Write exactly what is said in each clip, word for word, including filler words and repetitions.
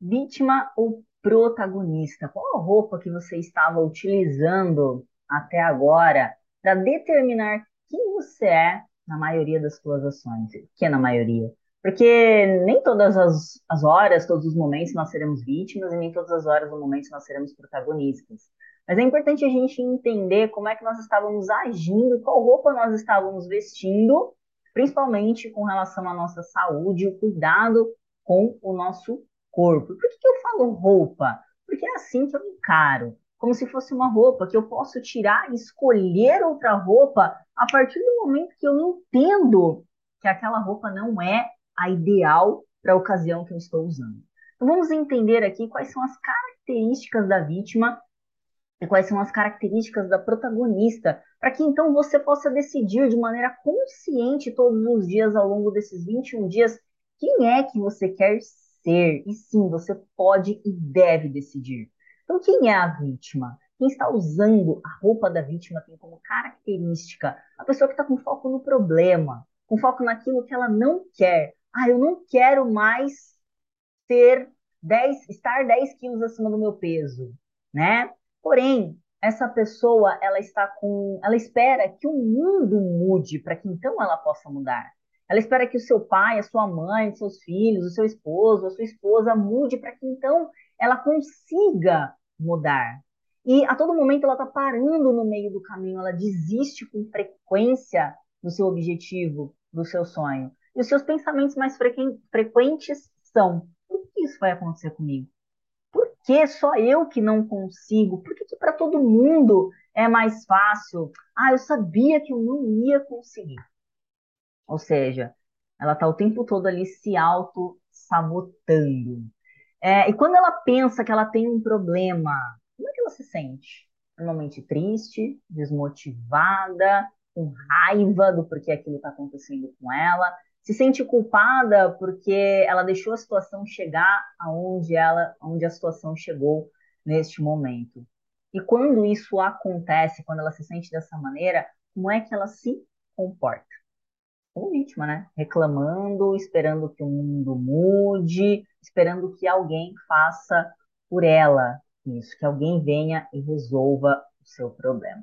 Vítima ou protagonista? Qual a roupa que você estava utilizando até agora para determinar quem você é na maioria das suas ações? Que é na maioria. Porque nem todas as, as horas, todos os momentos nós seremos vítimas e nem todas as horas ou momentos nós seremos protagonistas. Mas é importante a gente entender como é que nós estávamos agindo, qual roupa nós estávamos vestindo, principalmente com relação à nossa saúde, o cuidado com o nosso corpo. Por que que eu falo roupa? Porque é assim que eu encaro, como se fosse uma roupa que eu posso tirar e escolher outra roupa a partir do momento que eu entendo que aquela roupa não é a ideal para a ocasião que eu estou usando. Então vamos entender aqui quais são as características da vítima e quais são as características da protagonista, para que então você possa decidir de maneira consciente todos os dias ao longo desses vinte e um dias quem é que você quer ser. E sim, você pode e deve decidir. Então quem é a vítima? Quem está usando a roupa da vítima tem como característica a pessoa que está com foco no problema, com foco naquilo que ela não quer. Ah, eu não quero mais ter dez, estar dez quilos acima do meu peso, né? Porém, essa pessoa, ela está com, ela espera que o mundo mude para que então ela possa mudar. Ela espera que o seu pai, a sua mãe, seus filhos, o seu esposo, a sua esposa mude para que então ela consiga mudar. E a todo momento ela está parando no meio do caminho, ela desiste com frequência do seu objetivo, do seu sonho. E os seus pensamentos mais frequentes são: por que isso vai acontecer comigo? Por que só eu que não consigo? Por que que para todo mundo é mais fácil? Ah, eu sabia que eu não ia conseguir. Ou seja, ela está o tempo todo ali se auto-sabotando. É, e quando ela pensa que ela tem um problema, como é que ela se sente? Normalmente triste, desmotivada, com raiva do porquê aquilo está acontecendo com ela. Se sente culpada porque ela deixou a situação chegar aonde ela, onde a situação chegou neste momento. E quando isso acontece, quando ela se sente dessa maneira, como é que ela se comporta? Como vítima, né? Reclamando, esperando que o mundo mude, esperando que alguém faça por ela isso, que alguém venha e resolva o seu problema.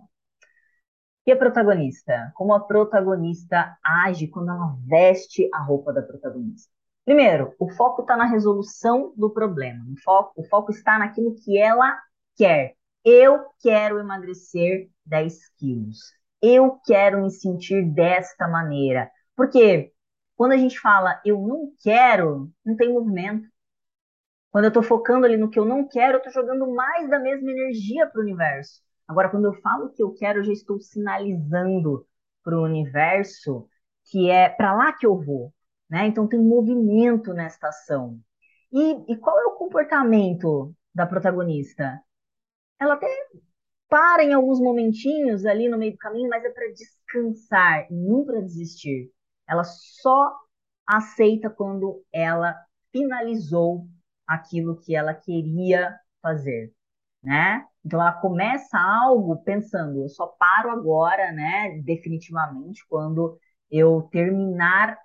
E a protagonista? Como a protagonista age quando ela veste a roupa da protagonista? Primeiro, o foco está na resolução do problema. O foco, o foco está naquilo que ela quer. Eu quero emagrecer dez quilos. Eu quero me sentir desta maneira. Porque quando a gente fala eu não quero, não tem movimento. Quando eu estou focando ali no que eu não quero, eu estou jogando mais da mesma energia para o universo. Agora, quando eu falo o que eu quero, eu já estou sinalizando para o universo que é para lá que eu vou, né? Então, tem movimento nesta ação. E, e qual é o comportamento da protagonista? Ela até para em alguns momentinhos ali no meio do caminho, mas é para descansar, não para desistir. Ela só aceita quando ela finalizou aquilo que ela queria fazer, né? Então, ela começa algo pensando, eu só paro agora, né, definitivamente, quando eu terminar,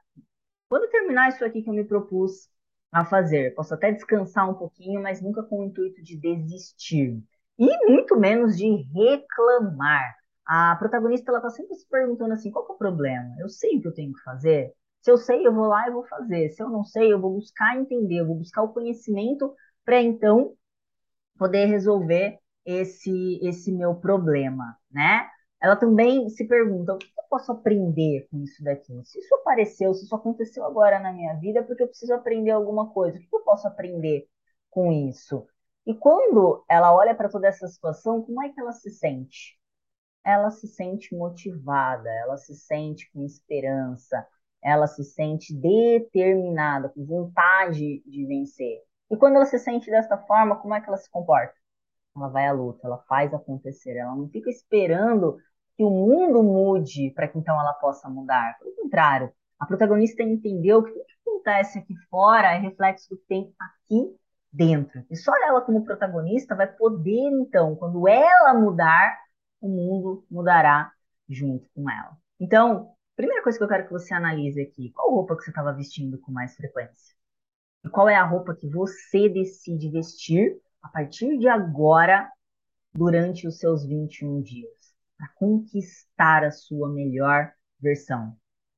quando eu terminar isso aqui que eu me propus a fazer. Posso até descansar um pouquinho, mas nunca com o intuito de desistir. E muito menos de reclamar. A protagonista, ela está sempre se perguntando assim, qual que é o problema? Eu sei o que eu tenho que fazer? Se eu sei, eu vou lá e vou fazer. Se eu não sei, eu vou buscar entender, eu vou buscar o conhecimento para, então, poder resolver esse, esse meu problema, né? Ela também se pergunta, o que eu posso aprender com isso daqui? Se isso apareceu, se isso aconteceu agora na minha vida, é porque eu preciso aprender alguma coisa. O que eu posso aprender com isso? E quando ela olha para toda essa situação, como é que ela se sente? Ela se sente motivada, ela se sente com esperança, ela se sente determinada, com vontade de vencer. E quando ela se sente dessa forma, como é que ela se comporta? Ela vai à luta, ela faz acontecer, ela não fica esperando que o mundo mude para que então ela possa mudar. Pelo contrário, a protagonista entendeu que o que acontece aqui fora é reflexo do que tem aqui dentro. E só ela como protagonista vai poder então, quando ela mudar, o mundo mudará junto com ela. Então, primeira coisa que eu quero que você analise aqui, qual roupa que você estava vestindo com mais frequência? E qual é a roupa que você decide vestir a partir de agora, durante os seus vinte e um dias, para conquistar a sua melhor versão?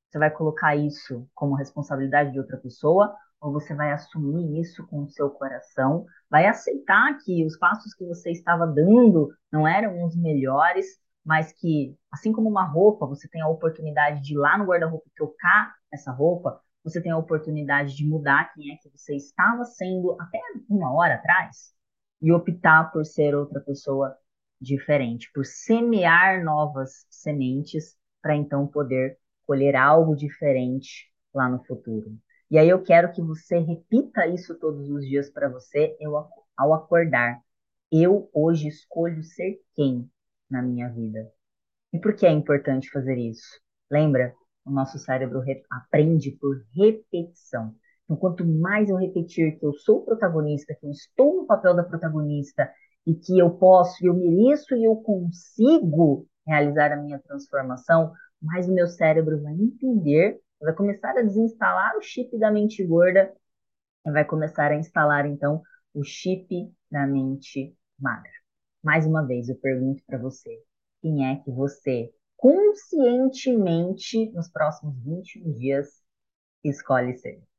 Você vai colocar isso como responsabilidade de outra pessoa ou você vai assumir isso com o seu coração, vai aceitar que os passos que você estava dando não eram os melhores, mas que, assim como uma roupa, você tem a oportunidade de ir lá no guarda-roupa e trocar essa roupa, você tem a oportunidade de mudar quem é que você estava sendo até uma hora atrás e optar por ser outra pessoa diferente, por semear novas sementes para então poder colher algo diferente lá no futuro. E aí eu quero que você repita isso todos os dias para você eu, ao acordar. Eu hoje escolho ser quem na minha vida? E por que é importante fazer isso? Lembra? O nosso cérebro re- aprende por repetição. Então, quanto mais eu repetir que eu sou protagonista, que eu estou no papel da protagonista e que eu posso, eu mereço e eu consigo realizar a minha transformação, mais o meu cérebro vai entender, vai começar a desinstalar o chip da mente gorda e vai começar a instalar, então, o chip da mente magra. Mais uma vez, eu pergunto para você, quem é que você conscientemente, nos próximos vinte e um dias, escolhe ser?